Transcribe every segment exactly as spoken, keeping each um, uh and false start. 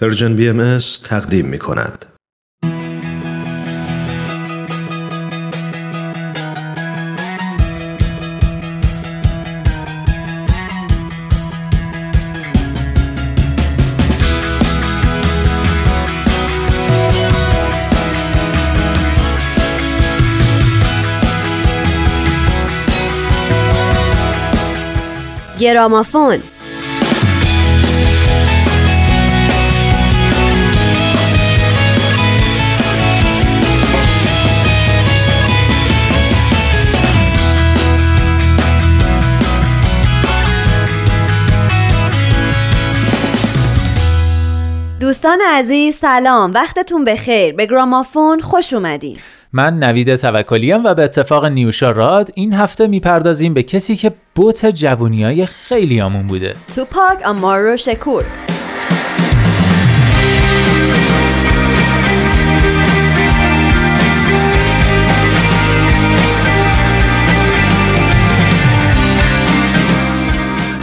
پرژن بی ام اس تقدیم می کند. گرامافون دوستان عزیز سلام، وقتتون بخیر. به گرامافون خوش اومدین. من نوید توکلیم و به اتفاق نیوشا راد این هفته میپردازیم به کسی که بوت جوونیای خیلی آمون بوده، توپاک امارو شکور.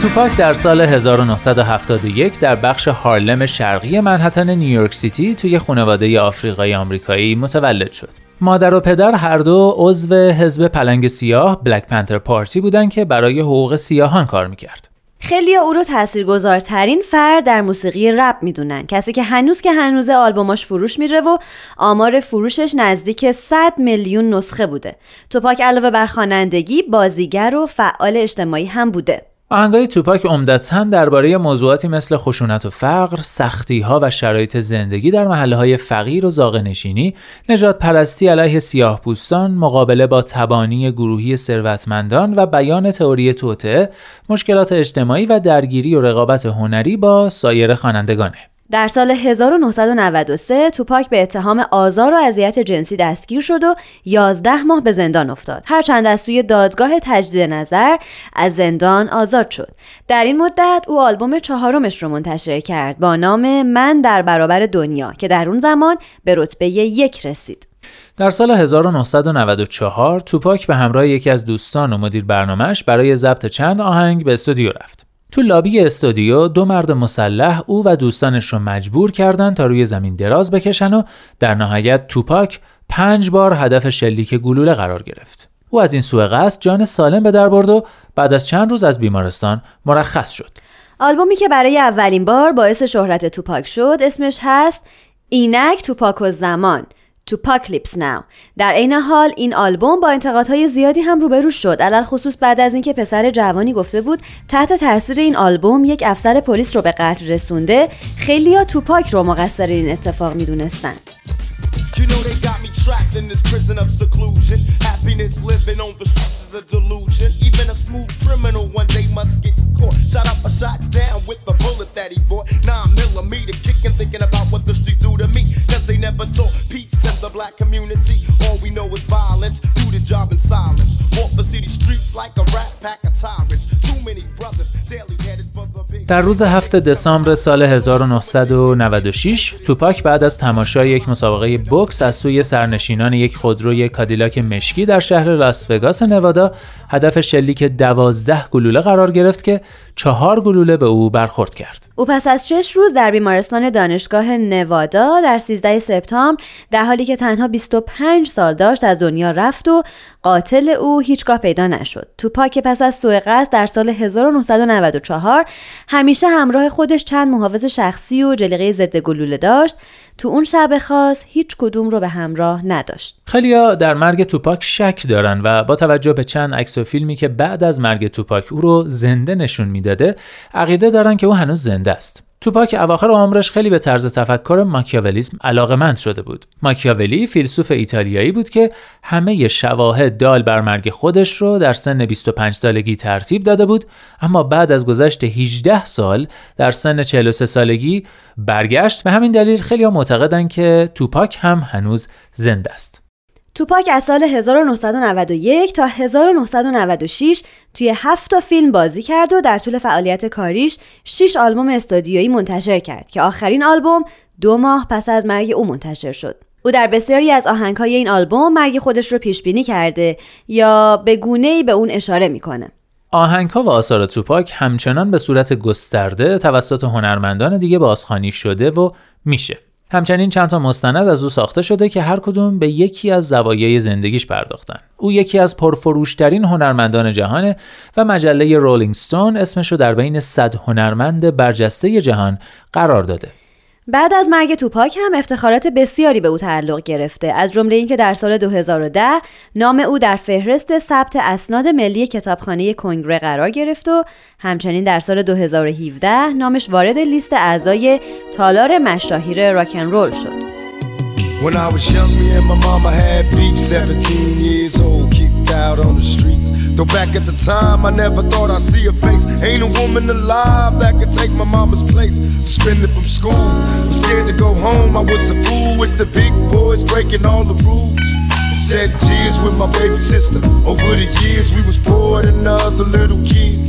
توپاک در سال هزار و نهصد و هفتاد و یک در بخش هارلم شرقی منهتن نیویورک سیتی توی خانواده آفریقایی آمریکایی متولد شد. مادر و پدر هر دو عضو حزب پلنگ سیاه بلک پنتر پارتی بودن که برای حقوق سیاهان کار میکرد. خیلی او رو تاثیرگذارترین فرد در موسیقی رپ میدونن، کسی که هنوز که هنوز آلبوماش فروش میره و آمار فروشش نزدیک صد میلیون نسخه بوده. توپاک علاوه بر خوانندگی، بازیگر و فعال اجتماعی هم بوده. آهنگای توپاک عمدتاً درباره موضوعاتی مثل خشونت و فقر، سختی‌ها و شرایط زندگی در محله‌های فقیر و زاغه‌نشینی، نجات پرستی علیه سیاه‌پوستان، مقابله با تبانی گروهی ثروتمندان و بیان تئوری توطئه، مشکلات اجتماعی و درگیری و رقابت هنری با سایر خوانندگانه. در سال هزار و نهصد و نود و سه توپاک به اتهام آزار و اذیت جنسی دستگیر شد و یازده ماه به زندان افتاد. هرچند از سوی دادگاه تجدید نظر از زندان آزاد شد. در این مدت او آلبوم چهارمش رو منتشر کرد با نام من در برابر دنیا که در اون زمان به رتبه یک رسید. در سال هزار و نهصد و نود و چهار توپاک به همراه یکی از دوستان و مدیر برنامه‌اش برای ضبط چند آهنگ به استودیو رفت. تو لابی استودیو دو مرد مسلح او و دوستانش رو مجبور کردن تا روی زمین دراز بکشن و در نهایت توپاک پنج بار هدف شلیک گلوله قرار گرفت. او از این سوء قصد جان سالم به در برد و بعد از چند روز از بیمارستان مرخص شد. آلبومی که برای اولین بار باعث شهرت توپاک شد اسمش هست اینک توپاک و زمان، توپاک لیپس ناو. در عین حال این آلبوم با انتقادهای زیادی هم روبرو شد، علل خصوص بعد از اینکه پسر جوانی گفته بود تحت تاثیر این آلبوم یک افسر پلیس رو به قتل رسونده. خیلیا توپاک رو مقصر این اتفاق میدونستن. You know they got me trapped in this prison of seclusion. Happiness living on the streets is a delusion. Even a smooth criminal one day must get caught. Shot up or shot down with the bullet that he bought. Nine millimeter kicking, thinking about what the streets do to me. Cause they never taught peace in the black community. All we know is violence, do the job in silence. Walk the city streets like a rat pack of tyrants. Too many brothers, daily headed for the big. در روز هفت دسامبر سال هزار و نهصد و نود و شش توپاک بعد از تماشای یک مسابقه بو از سوی سرنشینان یک خودروی کادیلاک مشکی در شهر لاس وگاس نوادا هدف شلیک دوازده گلوله قرار گرفت که چهار گلوله به او برخورد کرد. او پس از شش روز در بیمارستان دانشگاه نوادا در سیزده سپتامبر در حالی که تنها بیست و پنج سال داشت از دنیا رفت و قاتل او هیچگاه پیدا نشد. توپاک پس از سوء قصد در سال هزار و نهصد و نود و چهار همیشه همراه خودش چند محافظ شخصی و جلیقه ضد گلوله داشت. تو اون شب خاص هیچ کدوم رو به همراه نداشت. خیلیا در مرگ توپاک شک دارن و با توجه به چند عکس و فیلمی که بعد از مرگ توپاک او رو زنده نشون میداده، عقیده دارن که او هنوز زنده است. توپاک اواخر عمرش خیلی به طرز تفکر ماکیاولیسم علاقه‌مند شده بود. ماکیاولی فیلسوف ایتالیایی بود که همه شواهد دال بر مرگ خودش رو در سن بیست و پنج سالگی ترتیب داده بود، اما بعد از گذشت هجده سال در سن چهل و سه سالگی برگشت و همین دلیل خیلی‌ها معتقدن که توپاک هم هنوز زنده است. توپاک از سال هزار و نهصد و نود و یک تا هزار و نهصد و نود و شش توی هفت تا فیلم بازی کرد و در طول فعالیت کاریش شش آلبوم استودیویی منتشر کرد که آخرین آلبوم دو ماه پس از مرگ او منتشر شد. او در بسیاری از آهنگ‌های این آلبوم مرگ خودش رو پیش‌بینی کرده یا به گونه‌ای به اون اشاره می‌کنه. آهنگ‌ها و آثار توپاک همچنان به صورت گسترده توسط هنرمندان دیگه بازخوانی شده و میشه. همچنین چند تا مستند از او ساخته شده که هر کدوم به یکی از زوایای زندگیش پرداختن. او یکی از پرفروش‌ترین هنرمندان جهانه و مجله رولینگ استون اسمشو در بین صد هنرمند برجسته جهان قرار داده. بعد از مرگ توپاک هم افتخارات بسیاری به او تعلق گرفته، از جمله اینکه در سال دو هزار و ده نام او در فهرست ثبت اسناد ملی کتابخانه کنگره قرار گرفت و همچنین در سال دو هزار و هفده نامش وارد لیست اعضای تالار مشاهیر راک ان رول شد. When I was young, me and my mama had beef, seventeen years old, kicked out on the streets. Though back at the time, I never thought I'd see her face. Ain't a woman alive that could take my mama's place. Suspended from school, I'm scared to go home. I was a fool with the big boys, breaking all the rules. Shed tears with my baby sister. Over the years, we was poor than other little kids.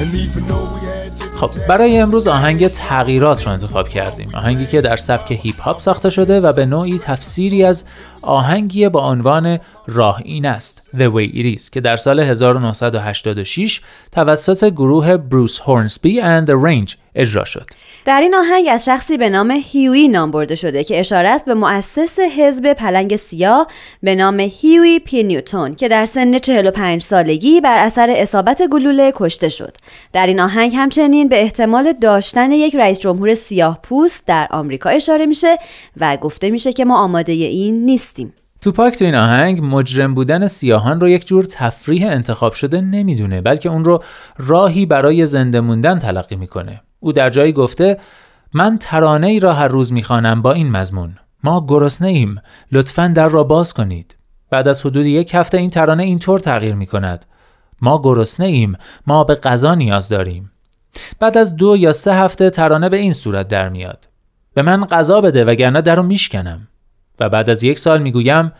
And even though we had خب برای امروز آهنگ تغییرات رو انتخاب کردیم، آهنگی که در سبک هیپ هاپ ساخته شده و به نوعی تفسیری از آهنگی با عنوان راه این است The Way It Is که در سال هزار و نهصد و هشتاد و شش توسط گروه بروس هورنسبی and the Range اجرا شد. در این آهنگ از شخصی به نام هیوی نام برده شده که اشاره است به مؤسس حزب پلنگ سیاه به نام هیوی پی نیوتن که در سن چهل و پنج سالگی بر اثر اصابت گلوله کشته شد. در این آهنگ همچنین به احتمال داشتن یک رئیس جمهور سیاه پوست در آمریکا اشاره میشه و گفته میشه که ما آماده این نیستیم. توپاک تو این آهنگ مجرم بودن سیاهان رو یک جور تفریح انتخاب شده نمیدونه، بلکه اون رو راهی برای زنده موندن تلقی میکنه. او در جایی گفته من ترانه ای را هر روز میخوانم با این مضمون: ما گرسنه ایم، لطفاً در را باز کنید. بعد از حدود یک هفته این ترانه اینطور تغییر میکند: ما گرسنه ایم، ما به غذا نیاز داریم. بعد از دو یا سه هفته ترانه به این صورت در میاد: به من غذا بده وگرنه درو میشکنم. و بعد از یک سال میگویم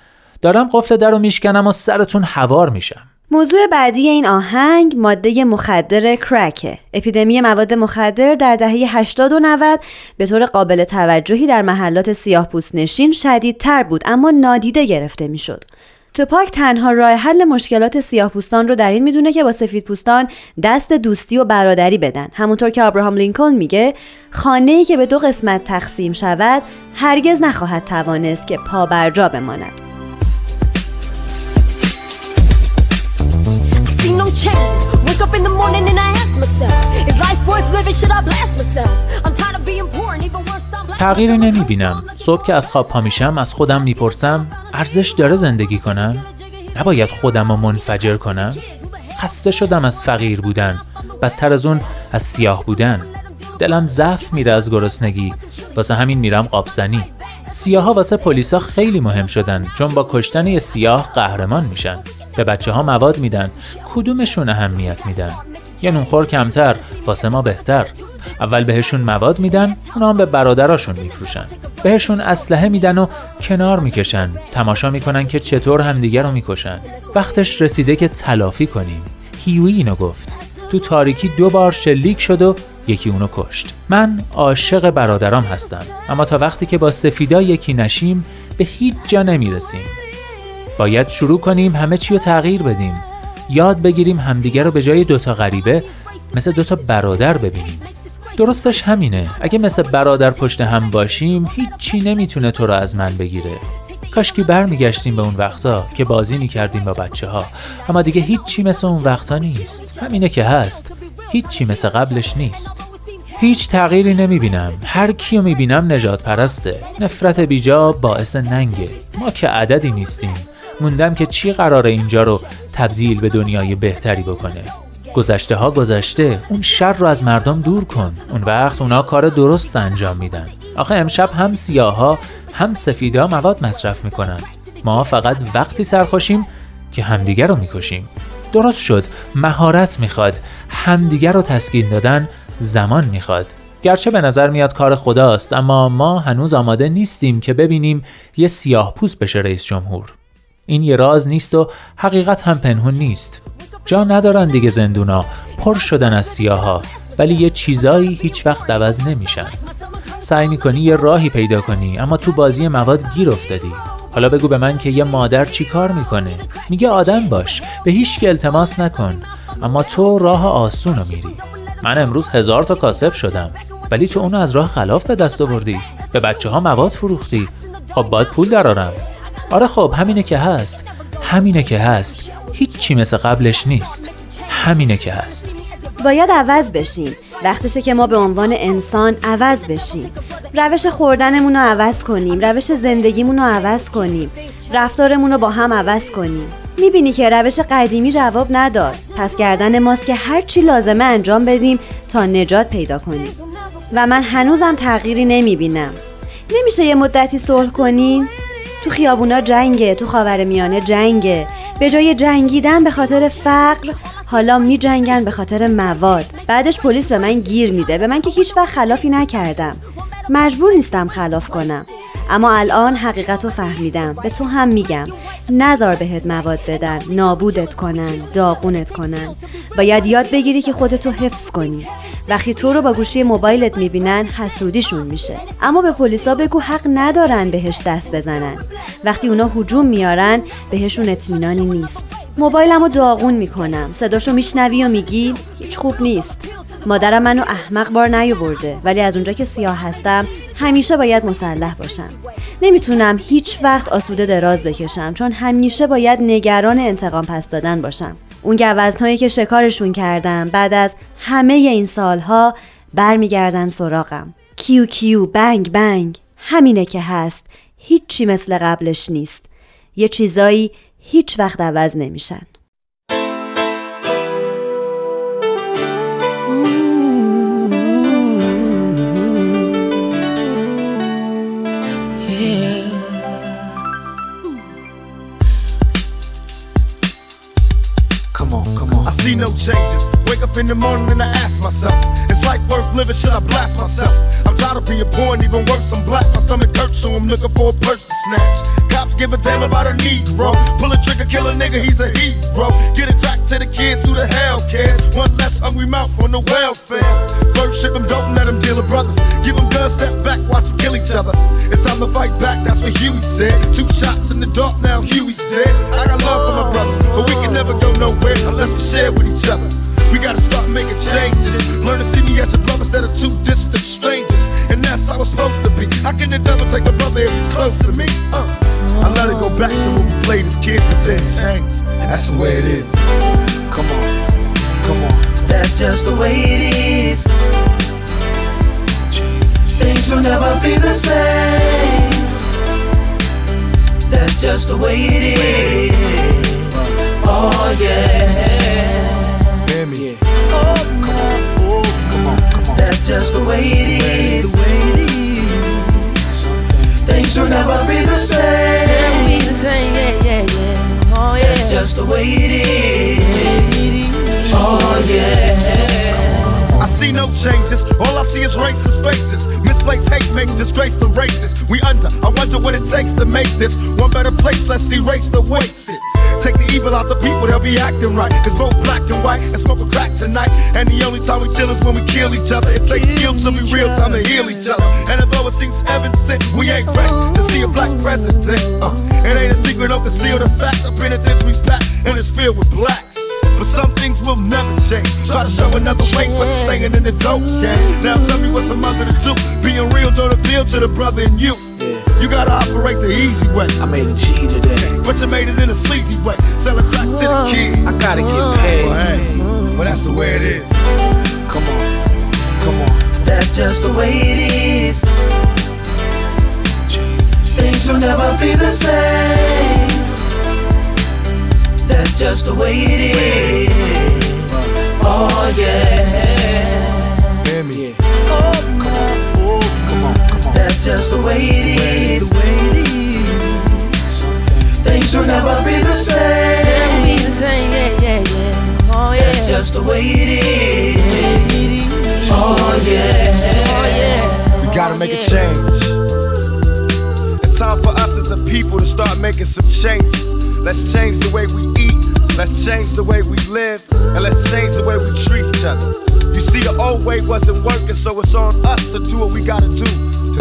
دارم قفل درو میشکنم و سرتون هوار میشم. موضوع بعدی این آهنگ ماده مخدر کرکه. اپیدمی مواد مخدر در دهه هشتاد و نود به طور قابل توجهی در محلات سیاه‌پوست نشین شدیدتر بود اما نادیده گرفته میشد. توپاک تنها راه حل مشکلات سیاه‌پوستان رو در این میدونه که با سفیدپوستان دست دوستی و برادری بدن. همونطور که ابراهام لینکلن میگه خانه‌ای که به دو قسمت تقسیم شود هرگز نخواهد توانست که پا بر جا بماند. تغییری نمیبینم. صبح که از خواب پا میشم از خودم میپرسم ارزش داره زندگی کنم؟ نباید خودم رو منفجر کنم؟ خسته شدم از فقیر بودن، بدتر از اون از سیاه بودن. دلم ضعف میره از گرسنگی، واسه همین میرم قابزنی. سیاها واسه پلیسا خیلی مهم شدن چون با کشتن یه سیاه قهرمان میشن. به بچه ها مواد میدن، کدومشون اهمیت میدن؟ یه نونخور کمتر واسه ما بهتر. اول بهشون مواد میدن، اونا هم به برادراشون میفروشن. بهشون اسلحه میدن و کنار میکشن، تماشا میکنن که چطور همدیگه رو میکشن. وقتش رسیده که تلافی کنیم. هیوی اینو گفت. تو تاریکی دو بار شلیک شد و یکی اونو کشت. من عاشق برادرام هستم، اما تا وقتی که با سفیدا یکی نشیم به هیچ جا نمیرسیم. باید شروع کنیم همه چی رو تغییر بدیم. یاد بگیریم همدیگه رو به جای دوتا غریبه مثل دوتا برادر ببینیم. درستش همینه، اگه مثل برادر پشت هم باشیم هیچ چی نمیتونه تو رو از من بگیره. کاشکی برمیگشتیم به اون وقتا که بازی میکردیم با بچه ها، اما دیگه هیچ چی مثل اون وقتا نیست. همینه که هست، هیچ چی مثل قبلش نیست. هیچ تغییری نمیبینم. هر کیو میبینم نجات پرسته. نفرت بیجا باعث ننگه. ما که عددی نیستیم. موندم که چی قراره اینجا رو تبدیل به دنیای بهتری بکنه. گذشته ها گذشته، اون شر رو از مردم دور کن. اون وقت اونا کار درست انجام میدن. آخه امشب هم سیاها هم سفیدا مواد مصرف میکنن. ما فقط وقتی سرخوشیم که همدیگر رو میکشیم. درست شد، مهارت میخواد. همدیگر رو تسکین دادن زمان میخواد. گرچه به نظر میاد کار خداست، اما ما هنوز آماده نیستیم که ببینیم یه سیاه پوست بشه رئیس جمهور. این یه راز نیست و حقیقت هم پنهون نیست. جا ندارن دیگه زندونا، پر شدن از سیاها، ولی یه چیزایی هیچ وقت عوض نمیشن. سعی میکنی یه راهی پیدا کنی اما تو بازی مواد گیر افتادی. حالا بگو به من که یه مادر چی کار میکنه؟ میگه آدم باش، به هیچ کی التماس نکن. اما تو راه آسون رو میری. من امروز هزار تا کاسب شدم، ولی تو اونو از راه خلاف به دست آوردی، به بچه ها مواد فروختی. خب باید پول درارم. آره خب همینه که هست، همینه که هست، هیچی مثل قبلش نیست، همینه که هست. باید عوض بشیم. وقتشه که ما به عنوان انسان عوض بشیم، روش خوردنمون رو عوض کنیم، روش زندگیمون رو عوض کنیم، رفتارمون رو با هم عوض کنیم. میبینی که روش قدیمی جواب نداد، پس گردن ماست که هر چی لازمه انجام بدیم تا نجات پیدا کنیم. و من هنوزم تغییری نمیبینم. نمیشه یه مدتی صلح کنیم؟ تو خیابونا جنگه، تو خاورمیانه جنگه. به جای جنگیدن به خاطر فقر، حالا می جنگن به خاطر مواد. بعدش پلیس به من گیر میده، به من که هیچ وقت خلافی نکردم، مجبور نیستم خلاف کنم. اما الان حقیقتو فهمیدم، به تو هم میگم، نذار بهت مواد بدن، نابودت کنن، داغونت کنن. باید یاد بگیری که خودتو حفظ کنی. وقتی تو رو با گوشی موبایلت میبینن حسودیشون میشه، اما به پلیسا بگو حق ندارن بهش دست بزنن. وقتی اونا هجوم میارن بهشون اطمینانی نیست. موبایلمو داغون میکنم، صداشو میشنوی و میگی هیچ خوب نیست. مادرم منو احمق بار نیاورده، ولی از اونجا که سیاه هستم همیشه باید مسلح باشم. نمیتونم هیچ وقت آسوده دراز بکشم، چون همیشه باید نگران انتقام پس دادن باشم. اون گوزنهایی که شکارشون کردم بعد از همه این سالها برمیگردن سراغم. کیو کیو، بنگ بنگ، همینه که هست، هیچی مثل قبلش نیست. یه چیزایی هیچ وقت عوض نمیشن. See no changes. Wake up in the morning and I ask myself, is life worth living? Should I blast myself? I'm tired of being poor and even worse, I'm black. My stomach hurts, so I'm looking for a purse to snatch. Cops give a damn about a Negro. Pull a trigger, kill a nigga, he's a hero. Get it back to the kids who the hell cares. One less hungry mouth on the welfare. First ship them, don't let them deal with brothers. Give them guns, step back, watch them kill each other. It's time to fight back, that's what Huey said. Two shots in the dark, now Huey's dead. I got love for my brothers, but we can never go nowhere unless we share with each other. We gotta start making changes. Learn to see me as a brother instead of two distant strangers. And that's how it's supposed to be. How can the devil take a brother if he's close to me? Uh. I let it go back to when we played as kids, but then changed. That's the way it is. Come on, come on. That's just the way it is. Things will never be the same. That's just the way it is. Oh yeah. Hear me. Oh come on, oh come on, come on. That's just the way it is. Things will never be the same. Yeah, yeah, yeah. Oh yeah. That's just the way it is. Oh yeah. I see no changes, all I see is racist faces. Misplaced hate makes disgrace to races. We under, I wonder what it takes to make this one better place, let's erase the wasted. Take the evil out the people, they'll be acting right. Cause both black and white and smoke a crack tonight. And the only time we chill is when we kill each other. It takes skill to be real time to heal each other. And although it seems evident, we ain't ready to see a black president. uh, It ain't a secret, don't conceal the fact. The penitentiary's packed and it's filled with blacks. But some things will never change. Try to show another way, but it's staying in the dope game. Now tell me what's a mother to do. Being real don't appeal to the brother in you. You gotta operate the easy way. I made a G today, but you made it in a sleazy way. Sell it back to the kids. I gotta get paid. Well, hey, well that's the way it is. Come on, come on. That's just the way it is. Things will never be the same. That's just the way it is. Oh yeah. Hear me. Oh come on, oh come on, come on. That's just the way it is. Things will never be the same. Yeah, yeah, yeah. Oh yeah. That's just the way it is. Oh yeah. Oh yeah. We gotta make a change. It's time for us as a people to start making some changes. Let's change the way we eat, let's change the way we live, and let's change the way we treat each other. You see, the old way wasn't working, so it's on us to do what we gotta do to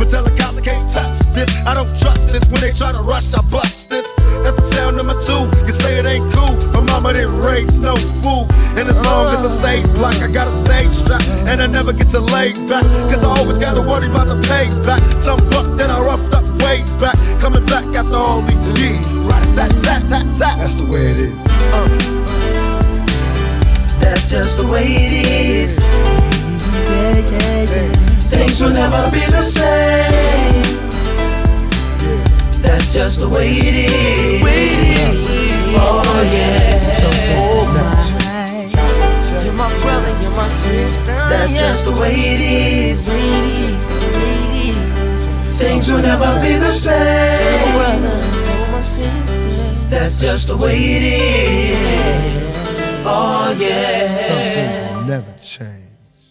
but tell the cops I can't touch this. I don't trust this. When they try to rush, I bust this. That's the sound number two. You say it ain't cool. My mama didn't raise no fool. And as long as I stay black, I got a stage strap, and I never get to lay back, cause I always gotta worry about the payback. Some buck that I roughed up way back, coming back after all these years. Rat-a-tat-tat-tat-tat. That's the way it is. uh. That's just the way it is. Yeah, yeah, yeah. Things will never be the same. That's just the way it is. Oh yeah. You're my brother, you're my sister. That's just the way it is. Things will never be the same. That's just the way it is. Oh yeah. Some things will never change.